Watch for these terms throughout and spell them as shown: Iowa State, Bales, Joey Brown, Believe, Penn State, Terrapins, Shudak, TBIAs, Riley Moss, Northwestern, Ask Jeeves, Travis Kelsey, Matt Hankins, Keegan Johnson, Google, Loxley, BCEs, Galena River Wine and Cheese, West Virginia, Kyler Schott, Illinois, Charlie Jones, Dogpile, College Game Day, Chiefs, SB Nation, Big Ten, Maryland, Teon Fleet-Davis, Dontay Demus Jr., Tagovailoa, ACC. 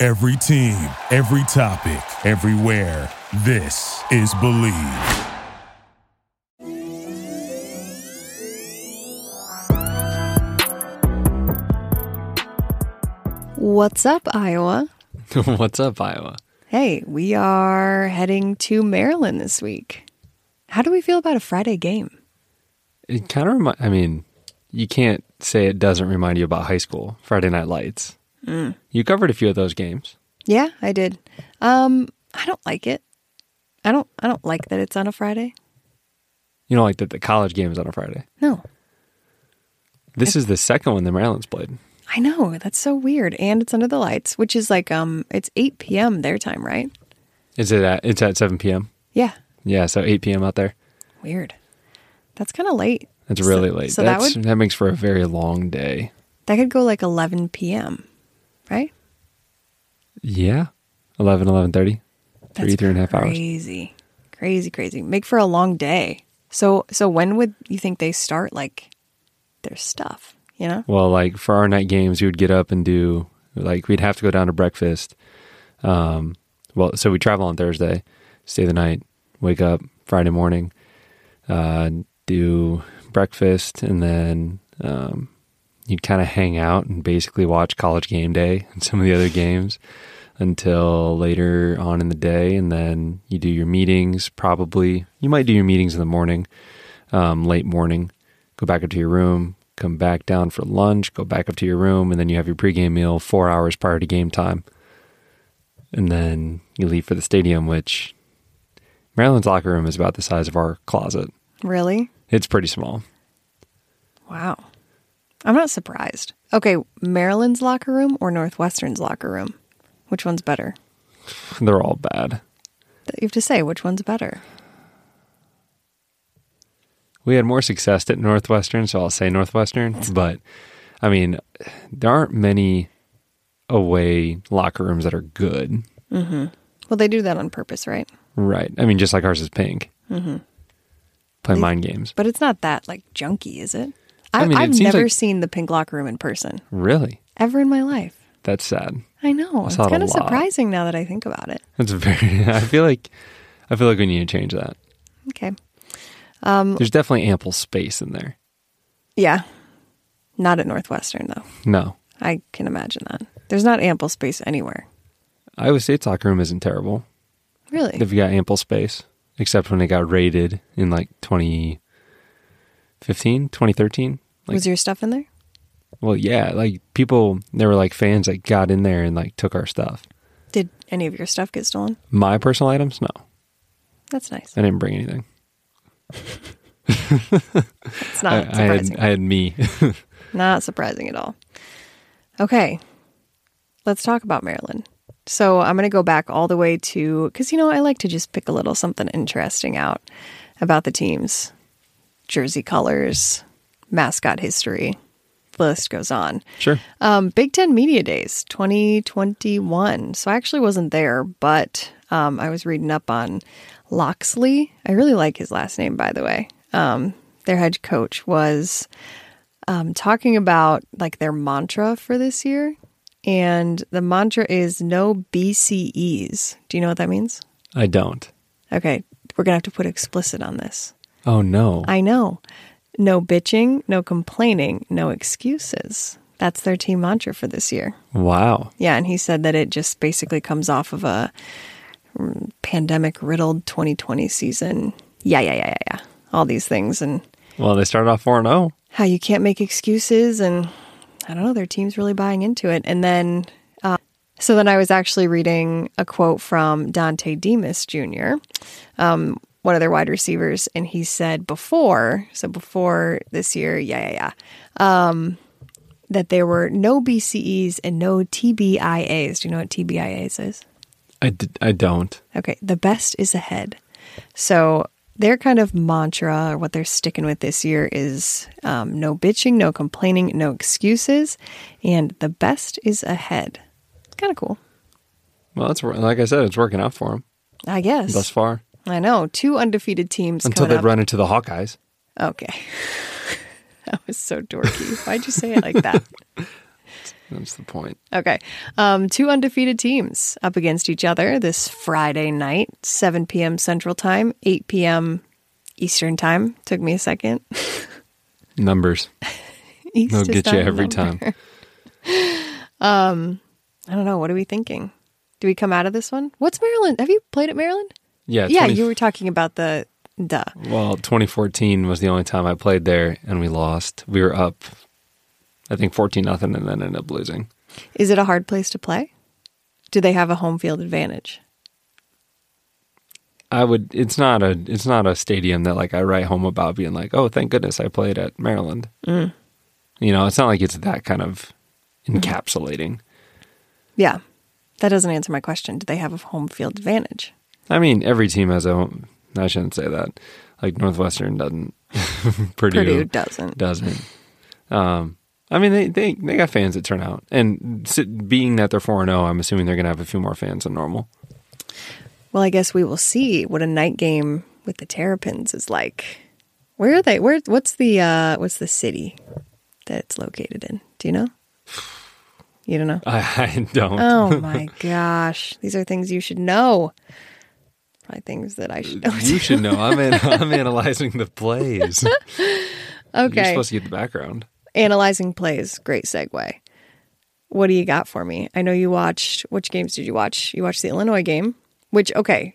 Every team, every topic, everywhere. This is Believe. What's up, Iowa? What's up, Iowa? Hey, we are heading to Maryland this week. How do we feel about a Friday game? It kind of you can't say it doesn't remind you about high school, Friday Night Lights. Mm. You covered a few of those games. Yeah, I did. I don't like it. I don't like that it's on a Friday. You don't like that the college game is on a Friday? No. This is the second one that Maryland's played. I know. That's so weird. And it's under the lights, which is like, it's 8 p.m. their time, right? It's at 7 p.m.? Yeah. Yeah, so 8 p.m. out there. Weird. That's kind of late. That's really late. So that makes for a very long day. That could go like 11 p.m., right? Yeah. 11:30. That's 3.5 hours. Crazy. Make for a long day. So when would you think they start, like, their stuff, you know? Well, like, for our night games, we would get up and do, like, we'd have to go down to breakfast. So we travel on Thursday, stay the night, wake up Friday morning, do breakfast, and then you'd kind of hang out and basically watch College Game Day and some of the other games until later on in the day, and then you do your meetings probably. You might do your meetings in the morning, late morning, go back up to your room, come back down for lunch, go back up to your room, and then you have your pregame meal 4 hours prior to game time. And then you leave for the stadium, which Maryland's locker room is about the size of our closet. Really? It's pretty small. Wow. I'm not surprised. Okay, Maryland's locker room or Northwestern's locker room? Which one's better? They're all bad. You have to say which one's better. We had more success at Northwestern, so I'll say Northwestern. But, I mean, there aren't many away locker rooms that are good. Mm-hmm. Well, they do that on purpose, right? Right. I mean, just like ours is pink. Mm-hmm. Play mind games. But it's not that, like, junky, is it? I've never seen the pink locker room in person. Really? Ever in my life. That's sad. I know. It's kind of surprising now that I think about it. That's very. I feel like we need to change that. Okay. There's definitely ample space in there. Yeah. Not at Northwestern, though. No. I can imagine that. There's not ample space anywhere. Iowa State's locker room isn't terrible. Really? They've got ample space, except when it got raided in like 2013. Like, was your stuff in there? Well, yeah, like people, there were like fans that got in there and like took our stuff. Did any of your stuff get stolen? My personal items? No. That's nice. I didn't bring anything. It's not surprising. I had me. Not surprising at all. Okay. Let's talk about Maryland. So I'm going to go back all the way to, because, you know, I like to just pick a little something interesting out about the teams. Jersey colors, mascot history. List goes on. Sure. Big Ten Media Days 2021. So I actually wasn't there, but I was reading up on Loxley. I really like his last name, by the way. Their head coach was talking about like their mantra for this year. And the mantra is no BCEs. Do you know what that means? I don't. Okay. We're going to have to put explicit on this. Oh, no. I know. No bitching, no complaining, no excuses. That's their team mantra for this year. Wow. Yeah, and he said that it just basically comes off of a pandemic-riddled 2020 season. Yeah. All these things. And well, they started off 4-0. How you can't make excuses, and I don't know, their team's really buying into it. And then, so then I was actually reading a quote from Dontay Demus Jr., one of their wide receivers, and he said before this year, that there were no BCEs and no TBIAs. Do you know what TBIAs is? I don't. Okay. The best is ahead. So their kind of mantra, or what they're sticking with this year, is no bitching, no complaining, no excuses, and the best is ahead. Kind of cool. Well, it's, like I said, it's working out for them. I guess. Thus far. I know. 2 undefeated teams until they run into the Hawkeyes. Okay. That was so dorky. Why'd you say it like that? That's the point. Okay. 2 undefeated teams up against each other this Friday night, 7 p.m. Central Time, 8 p.m. Eastern Time. Took me a second. Numbers. They'll get you every number. Time. I don't know. What are we thinking? Do we come out of this one? What's Maryland? Have you played at Maryland? Yeah. Yeah, you were talking about the duh. Well, 2014 was the only time I played there, and we lost. We were up, I think, 14-0, and then ended up losing. Is it a hard place to play? Do they have a home field advantage? I would. It's not a stadium that like I write home about being like, oh, thank goodness I played at Maryland. Mm. You know, it's not like it's that kind of encapsulating. Yeah, that doesn't answer my question. Do they have a home field advantage? I mean, every team has a home. I shouldn't say that. Like Northwestern doesn't. Purdue doesn't. Doesn't. I mean, they got fans that turn out. And being that they're 4-0, I'm assuming they're going to have a few more fans than normal. Well, I guess we will see what a night game with the Terrapins is like. Where are they? What's the city that it's located in? Do you know? You don't know? I don't. Oh, my gosh. These are things you should know. Probably things that I should know. You should know. I'm analyzing the plays. Okay. You're supposed to get the background. Analyzing plays, great segue. What do you got for me? I know you watched, which games did you watch? You watched the Illinois game, which, okay,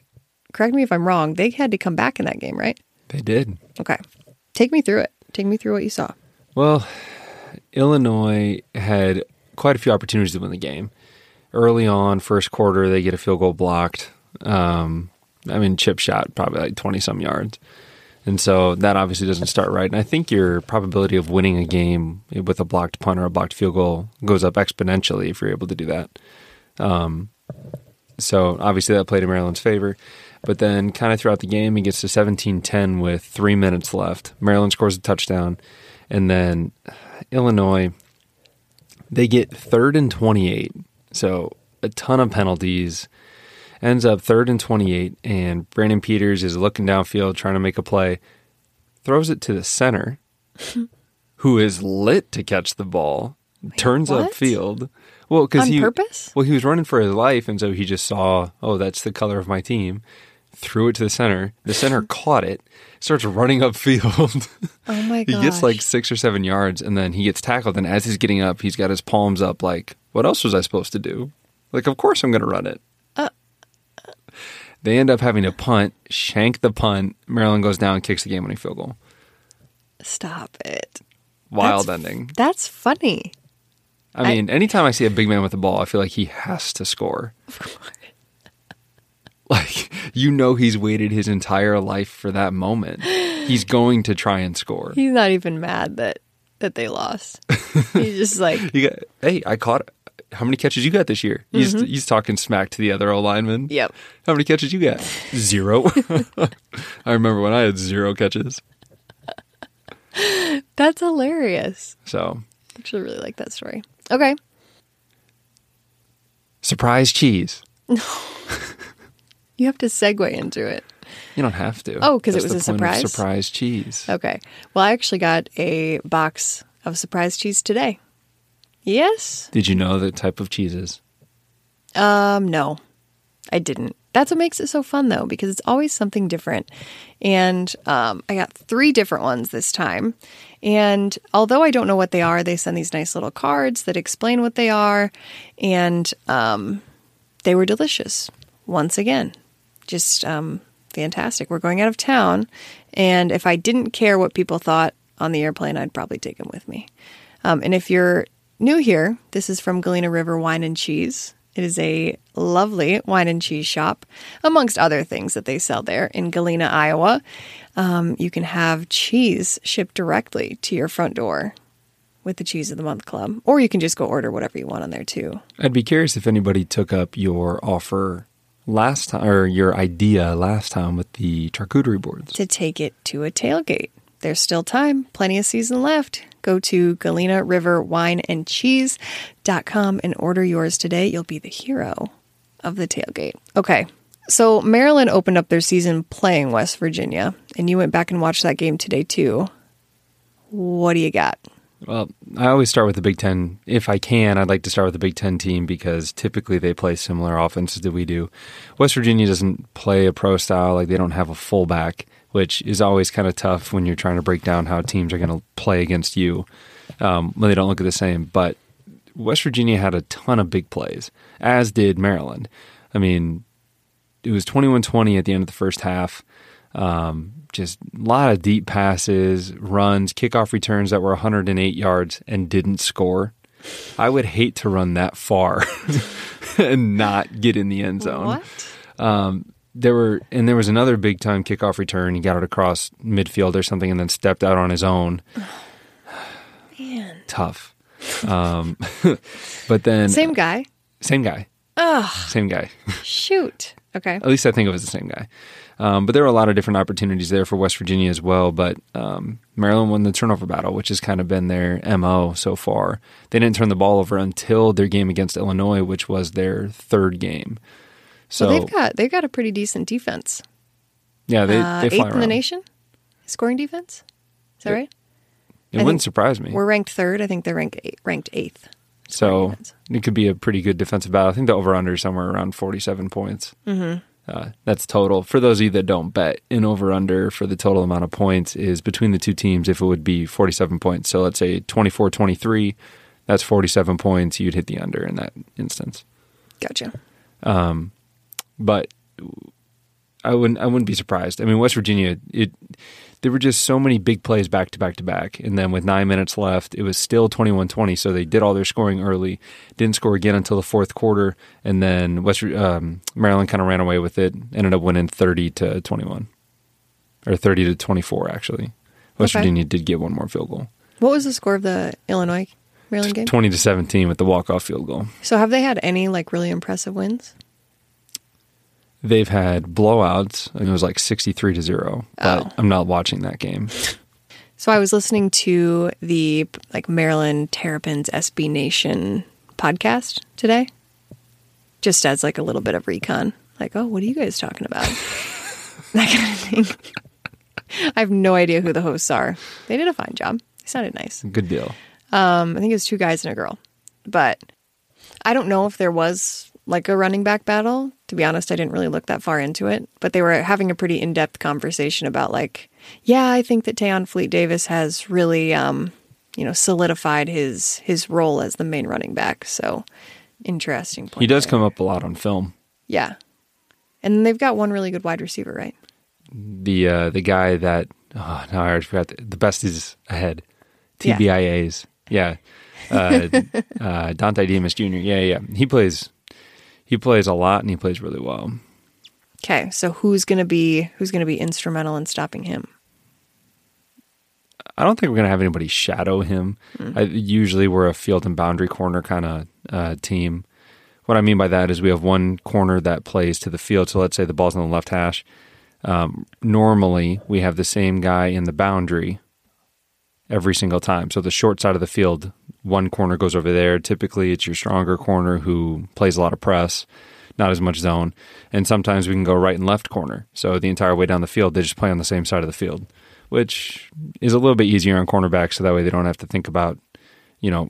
correct me if I'm wrong, they had to come back in that game, right? They did. Okay. Take me through it. Take me through what you saw. Well, Illinois had quite a few opportunities to win the game. Early on, first quarter, they get a field goal blocked. I mean, chip shot, probably like 20-some yards. And so that obviously doesn't start right. And I think your probability of winning a game with a blocked punt or a blocked field goal goes up exponentially if you're able to do that. So obviously that played in Maryland's favor. But then kind of throughout the game, it gets to 17-10 with 3 minutes left. Maryland scores a touchdown. And then Illinois, they get 3rd and 28. So a ton of penalties. Ends up 3rd and 28, and Brandon Peters is looking downfield, trying to make a play, throws it to the center, who is lit to catch the ball. Wait, turns what? Upfield. Well, because on purpose? Well, he was running for his life, and so he just saw, oh, that's the color of my team. Threw it to the center. The center caught it, starts running upfield. Oh, my gosh. He gets like 6 or 7 yards, and then he gets tackled, and as he's getting up, he's got his palms up like, what else was I supposed to do? Like, of course I'm going to run it. They end up having to punt, shank the punt. Maryland goes down, kicks the game-winning field goal. Stop it. Wild ending. That's funny. I mean, anytime I see a big man with the ball, I feel like he has to score. Of course. Like, you know he's waited his entire life for that moment. He's going to try and score. He's not even mad that they lost. He's just like... hey, I caught it. How many catches you got this year? He's mm-hmm. He's talking smack to the other O-lineman. Yep. How many catches you got? 0. I remember when I had 0 catches. That's hilarious. So. I actually really like that story. Okay. Surprise cheese. No. You have to segue into it. You don't have to. Oh, because it was a surprise? Surprise cheese. Okay. Well, I actually got a box of surprise cheese today. Yes. Did you know the type of cheeses? No, I didn't. That's what makes it so fun, though, because it's always something different. And I got 3 different ones this time. And although I don't know what they are, they send these nice little cards that explain what they are. And they were delicious. Once again, just fantastic. We're going out of town. And if I didn't care what people thought on the airplane, I'd probably take them with me. And if you're new here, this is from Galena River Wine and Cheese. It is a lovely wine and cheese shop, amongst other things that they sell there in Galena, Iowa. You can have cheese shipped directly to your front door. with the Cheese of the Month Club. Or you can just go order whatever you want on there, too. I'd be curious if anybody took up your offer last time, or your idea last time with the charcuterie boards. To take it to a tailgate. There's still time. Plenty of season left. Go to GalenaRiverWineAndCheese.com and order yours today. You'll be the hero of the tailgate. Okay. So Maryland opened up their season playing West Virginia, and you went back and watched that game today, too. What do you got? Well, I always start with the Big Ten. If I can, I'd like to start with the Big Ten team because typically they play similar offenses that we do. West Virginia doesn't play a pro style. Like, they don't have a fullback, which is always kind of tough when you're trying to break down how teams are going to play against you when they don't look at the same. But West Virginia had a ton of big plays, as did Maryland. I mean, it was 21-20 at the end of the first half. Just a lot of deep passes, runs, kickoff returns that were 108 yards and didn't score. I would hate to run that far and not get in the end zone. What? There was another big time kickoff return. He got it across midfield or something and then stepped out on his own. Man. Tough. But then Same guy. Ugh. Same guy. Shoot. Okay. At least I think it was the same guy. But there were a lot of different opportunities there for West Virginia as well. But Maryland won the turnover battle, which has kind of been their MO so far. They didn't turn the ball over until their game against Illinois, which was their third game. So they've got a pretty decent defense. Yeah, they fly around. Eighth in the nation scoring defense. Is that right? It wouldn't surprise me. We're ranked third. I think they're ranked eighth. So it could be a pretty good defensive battle. I think the over-under is somewhere around 47 points. Mm-hmm. That's total. For those of you that don't bet, an over-under for the total amount of points is between the two teams if it would be 47 points. So let's say 24-23, that's 47 points. You'd hit the under in that instance. Gotcha. But I wouldn't be surprised. I mean, West Virginia, there were just so many big plays back to back to back. And then with 9 minutes left, it was still 21-20. So they did all their scoring early, didn't score again until the fourth quarter. And then Maryland kind of ran away with it, ended up winning 30-21 or 30-24, actually. West Virginia did get one more field goal. What was the score of the Illinois Maryland game? 20-17 with the walk-off field goal. So have they had any really impressive wins? They've had blowouts, and it was 63-0. But I'm not watching that game. So I was listening to the Maryland Terrapins SB Nation podcast today, just as a little bit of recon. What are you guys talking about? That kind of thing. I have no idea who the hosts are. They did a fine job. It sounded nice. Good deal. I think it was two guys and a girl. But I don't know if there was a running back battle. To be honest, I didn't really look that far into it, but they were having a pretty in-depth conversation about I think that Teon Fleet-Davis has really, solidified his role as the main running back. So interesting point. He does come up a lot on film. Yeah. And they've got one really good wide receiver, right? The guy that, I already forgot, the best is ahead. TBIAs. Yeah. Dontay Demus Jr. Yeah. He plays a lot, and he plays really well. Okay, so who's going to be instrumental in stopping him? I don't think we're going to have anybody shadow him. Mm-hmm. Usually we're a field and boundary corner kind of team. What I mean by that is we have one corner that plays to the field. So let's say the ball's on the left hash. Normally, we have the same guy in the boundary every single time. So the short side of the field, one corner goes over there. Typically, it's your stronger corner who plays a lot of press, not as much zone. And sometimes we can go right and left corner. So the entire way down the field, they just play on the same side of the field, which is a little bit easier on cornerbacks. So that way they don't have to think about,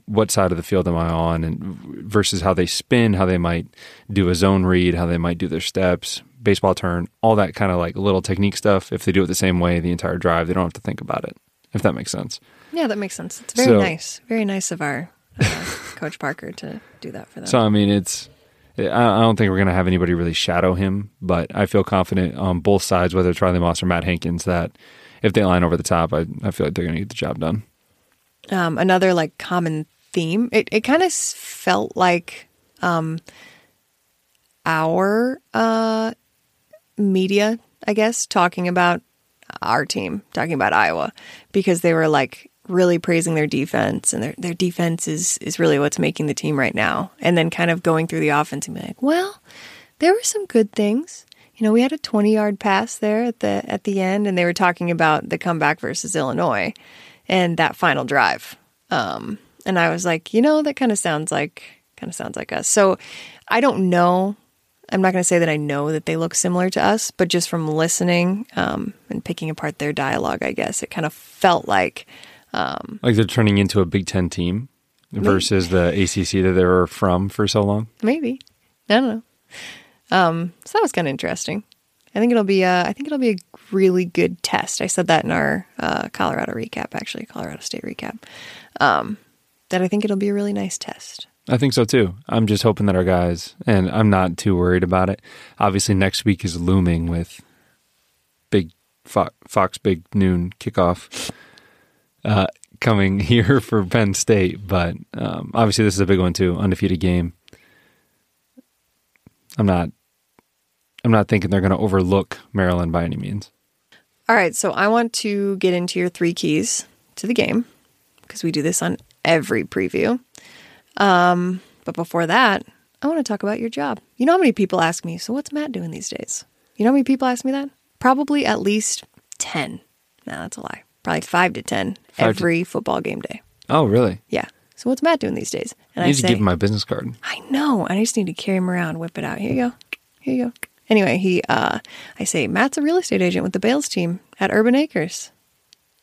what side of the field am I on, and versus how they spin, how they might do a zone read, how they might do their steps, baseball turn, all that kind of little technique stuff. If they do it the same way the entire drive, they don't have to think about it. If that makes sense. Yeah, that makes sense. It's nice. Very nice of our Coach Parker to do that for them. So, I don't think we're going to have anybody really shadow him, but I feel confident on both sides, whether it's Riley Moss or Matt Hankins, that if they line over the top, I feel like they're going to get the job done. Another common theme, it kind of felt like our media, I guess, talking about Iowa, because they were really praising their defense, and their defense is really what's making the team right now. And then kind of going through the offense and being like, well, there were some good things. You know, we had a 20-yard pass there at the end, and they were talking about the comeback versus Illinois and that final drive. And I was like, you know, that kind of sounds like us. So I don't know. I'm not going to say that I know that they look similar to us, but just from listening and picking apart their dialogue, I guess it kind of felt like they're turning into a Big Ten team versus the ACC that they were from for so long. Maybe. I don't know. So that was kind of interesting. I think it'll be a really good test. I said that in our Colorado State recap. That I think it'll be a really nice test. I think so too. I'm just hoping that our guys, and I'm not too worried about it. Obviously, next week is looming with big Fox Big Noon kickoff coming here for Penn State. But obviously, this is a big one too. Undefeated game. I'm not thinking they're going to overlook Maryland by any means. All right, so I want to get into your three keys to the game because we do this on every preview. But before that, I want to talk about your job. You know how many people ask me, so what's Matt doing these days? You know how many people ask me that? Probably at least 10. No, that's a lie. Probably 5 to 10 every football game day. Oh, really? Yeah. So what's Matt doing these days? And I need to give him my business card. I know. I just need to carry him around, whip it out. Here you go. Anyway, I say, Matt's a real estate agent with the Bales team at Urban Acres.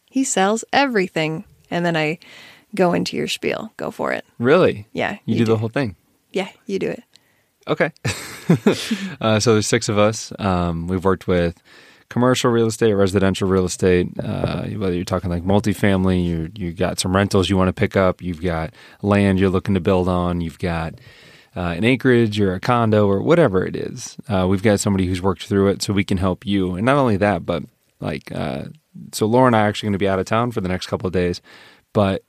He sells everything. And then I go into your spiel. Go for it. Really? Yeah. You do the whole thing? Yeah, you do it. Okay. So there's 6 of us. We've worked with commercial real estate, residential real estate, whether you're talking like multifamily, you got some rentals you want to pick up, you've got land you're looking to build on, you've got an acreage or a condo or whatever it is. We've got somebody who's worked through it so we can help you. And not only that, but so Laura and I are actually going to be out of town for the next couple of days, but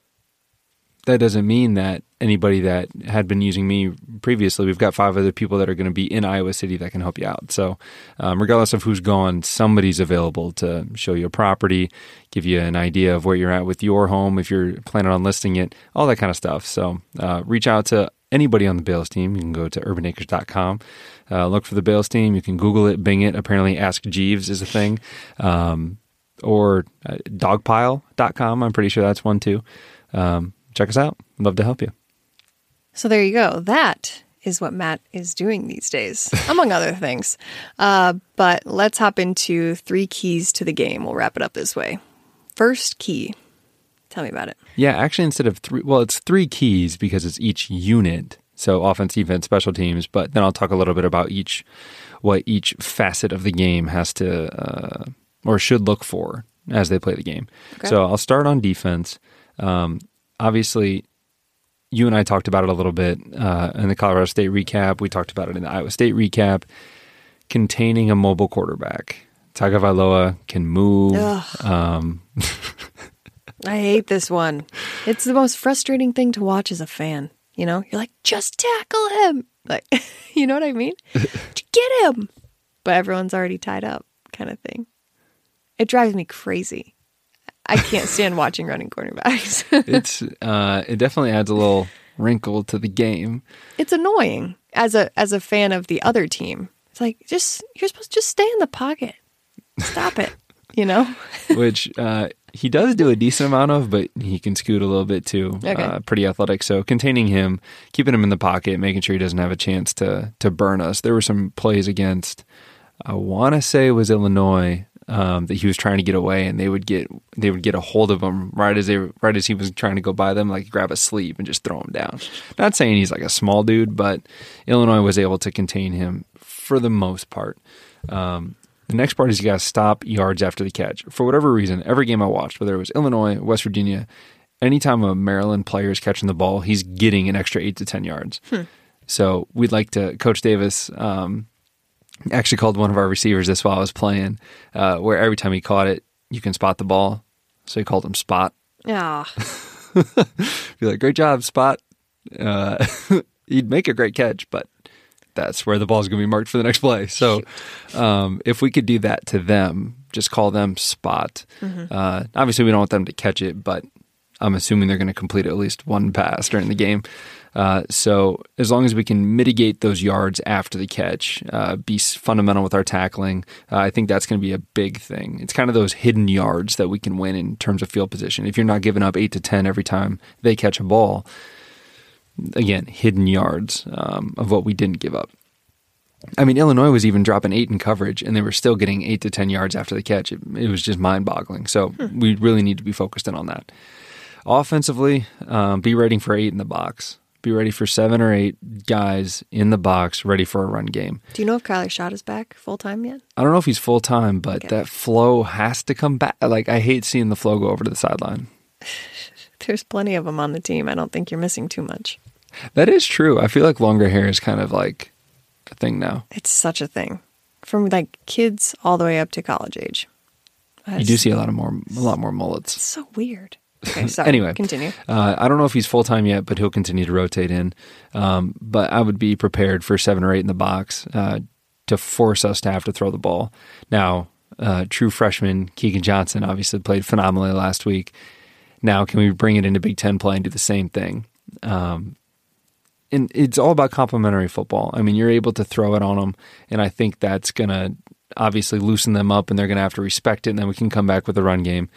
that doesn't mean that anybody that had been using me previously, we've got 5 other people that are going to be in Iowa City that can help you out. So regardless of who's gone, somebody's available to show you a property, give you an idea of where you're at with your home, if you're planning on listing it, all that kind of stuff. So reach out to anybody on the Bales team. You can go to urbanacres.com, look for the Bales team. You can Google it, Bing it. Apparently Ask Jeeves is a thing. Or dogpile.com. I'm pretty sure that's one too. Check us out. I'd love to help you. So there you go. That is what Matt is doing these days, among other things. But let's hop into 3 keys to the game. We'll wrap it up this way. First key. Tell me about it. Yeah, actually, instead of 3, well, it's 3 keys because it's each unit. So offense, defense, special teams. But then I'll talk a little bit about what each facet of the game has to or should look for as they play the game. Okay. So I'll start on defense. Obviously, you and I talked about it a little bit in the Colorado State recap. We talked about it in the Iowa State recap. Containing a mobile quarterback. Tagovailoa can move. I hate this one. It's the most frustrating thing to watch as a fan. You know, you're like, just tackle him. Like, you know what I mean? Get him. But everyone's already tied up kind of thing. It drives me crazy. I can't stand watching running cornerbacks. It definitely adds a little wrinkle to the game. It's annoying as a fan of the other team. It's like, you're supposed to just stay in the pocket. Stop it, you know? Which he does do a decent amount of, but he can scoot a little bit too. Okay. Pretty athletic. So containing him, keeping him in the pocket, making sure he doesn't have a chance to burn us. There were some plays against, I want to say it was Illinois, that he was trying to get away, and they would get a hold of him right as he was trying to go by them, like grab a sleeve and just throw him down. Not saying he's like a small dude, but Illinois was able to contain him for the most part. The next part is you got to stop yards after the catch. For whatever reason, every game I watched, whether it was Illinois, West Virginia, anytime a Maryland player is catching the ball, he's getting an extra 8 to 10 yards. So we'd like to, Coach Davis, actually called one of our receivers this while I was playing, where every time he caught it, you can spot the ball. So he called him Spot. Yeah. Be like, great job, Spot. He'd make a great catch, but that's where the ball's going to be marked for the next play. So if we could do that to them, just call them Spot. Mm-hmm. Obviously, we don't want them to catch it, but I'm assuming they're going to complete at least one pass during the game. So as long as we can mitigate those yards after the catch, be fundamental with our tackling, I think that's going to be a big thing. It's kind of those hidden yards that we can win in terms of field position. If you're not giving up 8 to 10 every time they catch a ball, again, hidden yards of what we didn't give up. I mean, Illinois was even dropping 8 in coverage, and they were still getting 8 to 10 yards after the catch. It was just mind-boggling. So we really need to be focused in on that. Offensively, be ready for 8 in the box. Be ready for 7 or 8 guys in the box ready for a run game. Do you know if Kyler Schott is back full-time yet? I don't know if he's full-time, but that flow has to come back. Like, I hate seeing the flow go over to the sideline. There's plenty of them on the team. I don't think you're missing too much. That is true. I feel like longer hair is kind of like a thing now. It's such a thing. From like kids all the way up to college age. You do see a lot more mullets. It's so weird. Okay, sorry. Anyway, continue. I don't know if he's full-time yet, but he'll continue to rotate in. But I would be prepared for 7 or 8 in the box to force us to have to throw the ball. Now, true freshman Keegan Johnson obviously played phenomenally last week. Now, can we bring it into Big Ten play and do the same thing? And it's all about complementary football. I mean, you're able to throw it on them, and I think that's going to obviously loosen them up, and they're going to have to respect it, and then we can come back with a run game.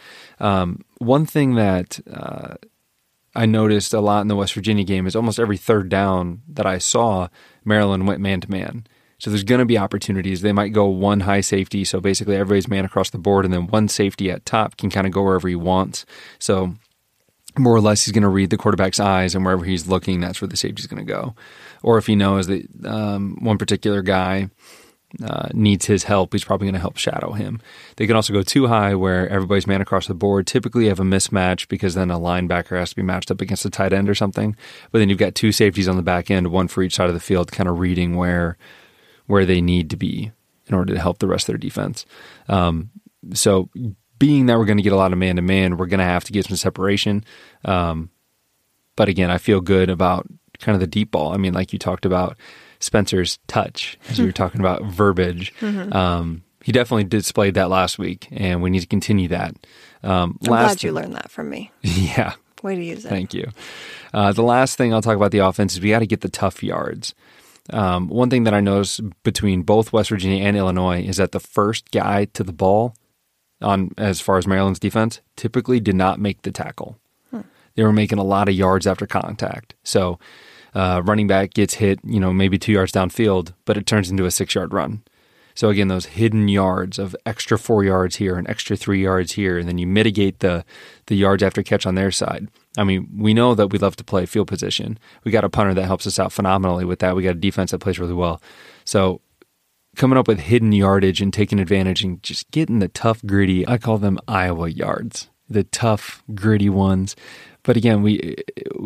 One thing that I noticed a lot in the West Virginia game is almost every third down that I saw, Maryland went man-to-man. So there's going to be opportunities. They might go one high safety, so basically everybody's man across the board, and then one safety at top can kind of go wherever he wants. So more or less, he's going to read the quarterback's eyes, and wherever he's looking, that's where the safety's going to go. Or if he knows that one particular guy needs his help, he's probably going to help shadow him. They can also go too high where everybody's man across the board. Typically, you have a mismatch because then a linebacker has to be matched up against a tight end or something. But then you've got two safeties on the back end, one for each side of the field, kind of reading where they need to be in order to help the rest of their defense. So being that we're going to get a lot of man-to-man, we're going to have to get some separation. But again, I feel good about kind of the deep ball. I mean, like you talked about Spencer's touch, as we were talking about verbiage. Mm-hmm. He definitely displayed that last week, and we need to continue that. I'm glad you learned that from me. Yeah. Way to use it. Thank you. The last thing I'll talk about the offense is we got to get the tough yards. One thing that I noticed between both West Virginia and Illinois is that the first guy to the ball on as far as Maryland's defense typically did not make the tackle. They were making a lot of yards after contact. So running back gets hit, maybe 2 yards downfield, but it turns into a 6-yard run. So again, those hidden yards of extra 4 yards here and extra 3 yards here, and then you mitigate the yards after catch on their side. I mean, we know that we love to play field position. We got a punter that helps us out phenomenally with that. We got a defense that plays really well. So coming up with hidden yardage and taking advantage and just getting the tough, gritty, I call them Iowa yards, the tough, gritty ones. But again, we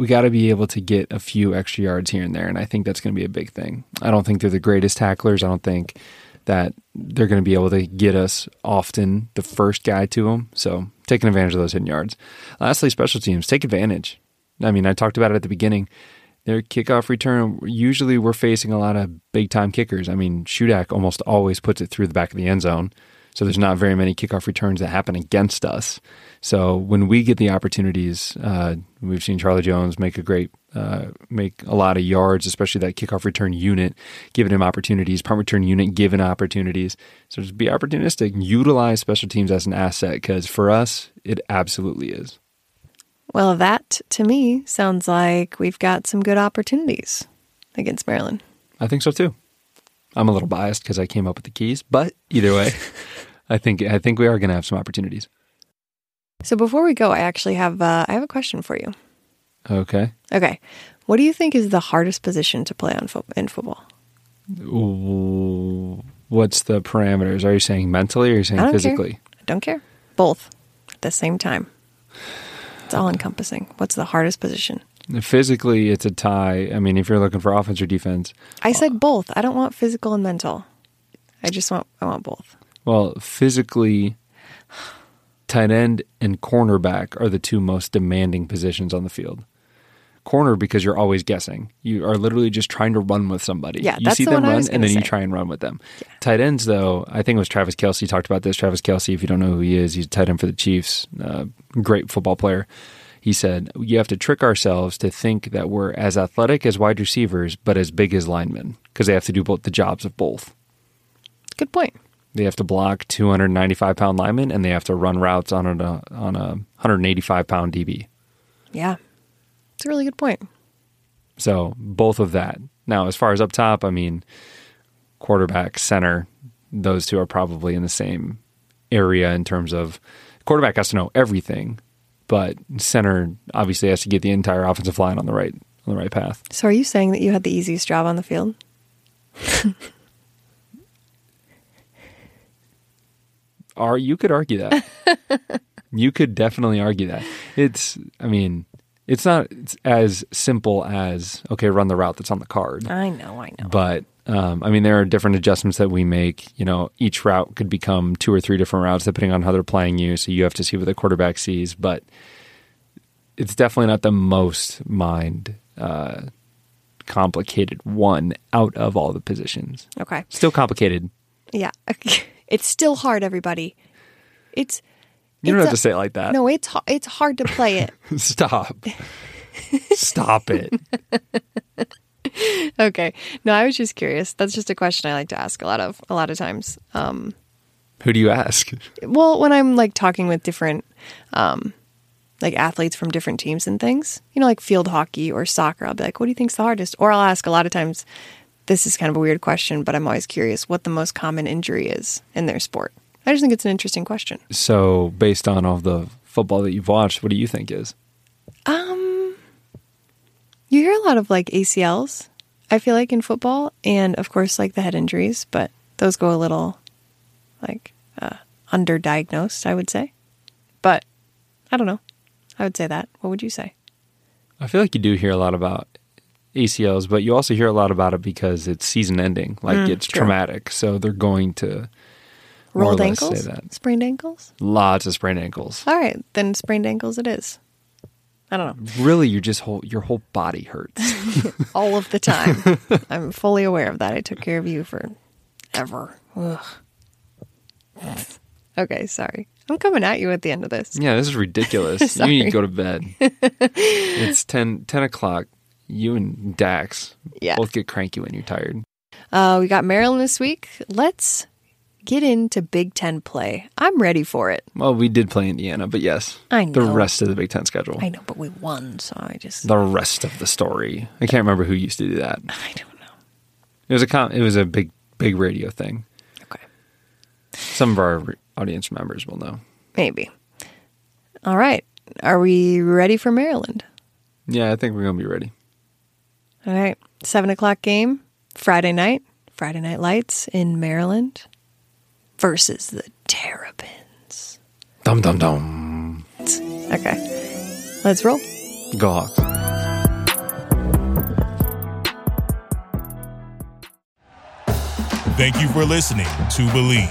got to be able to get a few extra yards here and there, and I think that's going to be a big thing. I don't think they're the greatest tacklers. I don't think that they're going to be able to get us often the first guy to them. So taking advantage of those hidden yards. Lastly, special teams, take advantage. I mean, I talked about it at the beginning. Their kickoff return, usually we're facing a lot of big-time kickers. I mean, Shudak almost always puts it through the back of the end zone. So there's not very many kickoff returns that happen against us. So when we get the opportunities, we've seen Charlie Jones make a lot of yards, especially that kickoff return unit, giving him opportunities, punt return unit, giving opportunities. So just be opportunistic, utilize special teams as an asset, because for us, it absolutely is. Well, that to me sounds like we've got some good opportunities against Maryland. I think so too. I'm a little biased because I came up with the keys, but either way, I think we are going to have some opportunities. So before we go, I actually have I have a question for you. Okay. What do you think is the hardest position to play in football? Ooh, what's the parameters? Are you saying mentally or are you saying physically? I don't care. Both at the same time. It's all-encompassing. What's the hardest position? Physically, it's a tie. I mean, if you're looking for offense or defense. I said both. I don't want physical and mental. I want both. Well, physically, tight end and cornerback are the two most demanding positions on the field. Corner, because you're always guessing. You are literally just trying to run with somebody. Yeah, you see them run, and then you try and run with them. Yeah. Tight ends, though, I think it was Travis Kelsey talked about this. Travis Kelsey, if you don't know who he is, he's a tight end for the Chiefs. Great football player. He said, "You have to trick ourselves to think that we're as athletic as wide receivers, but as big as linemen, because they have to do both the jobs of both." Good point. They have to block 295-pound linemen, and they have to run routes on a 185-pound DB. Yeah, it's a really good point. So both of that. Now, as far as up top, I mean, quarterback, center, those two are probably in the same area in terms of quarterback has to know everything, but center obviously has to get the entire offensive line on the right path. So are you saying that you had the easiest job on the field? You could argue that. You could definitely argue that. It's not as simple as, okay, run the route that's on the card. I know. But, there are different adjustments that we make. You know, each route could become two or three different routes depending on how they're playing you, so you have to see what the quarterback sees. But it's definitely not the most complicated one out of all the positions. Okay. Still complicated. Yeah. It's still hard, everybody. You don't have to say it like that. No, it's hard to play it. Stop it. Okay. No, I was just curious. That's just a question I like to ask a lot of times. Who do you ask? Well, when I'm like talking with different athletes from different teams and things, you know, like field hockey or soccer, I'll be like, "What do you think's the hardest?" Or I'll ask a lot of times. This is kind of a weird question, but I'm always curious what the most common injury is in their sport. I just think it's an interesting question. So based on all the football that you've watched, what do you think is? You hear a lot of ACLs, I feel like, in football, and of course the head injuries, but those go a little underdiagnosed, I would say. But I don't know. I would say that. What would you say? I feel like you do hear a lot about ACLs, but you also hear a lot about it because it's season ending, it's true. Traumatic. So they're going to... Rolled ankles? Sprained ankles? Lots of sprained ankles. All right, then sprained ankles it is. I don't know. Really, your whole body hurts. All of the time. I'm fully aware of that. I took care of you forever. Ugh. Okay, sorry. I'm coming at you at the end of this. Yeah, this is ridiculous. You need to go to bed. It's 10 o'clock. You and Dax both get cranky when you're tired. We got Maryland this week. Let's... get into Big Ten play. I'm ready for it. Well, we did play Indiana, but yes. I know. The rest of the Big Ten schedule. I know, but we won, so I just... The rest of the story. I can't remember who used to do that. I don't know. It was a big radio thing. Okay. Some of our audience members will know. Maybe. All right. Are we ready for Maryland? Yeah, I think we're going to be ready. All right. 7:00 game, Friday night. Friday Night Lights in Maryland. Versus the Terrapins. Dum, dum, dum. Okay. Let's roll. Go Hawks. Thank you for listening to Believe.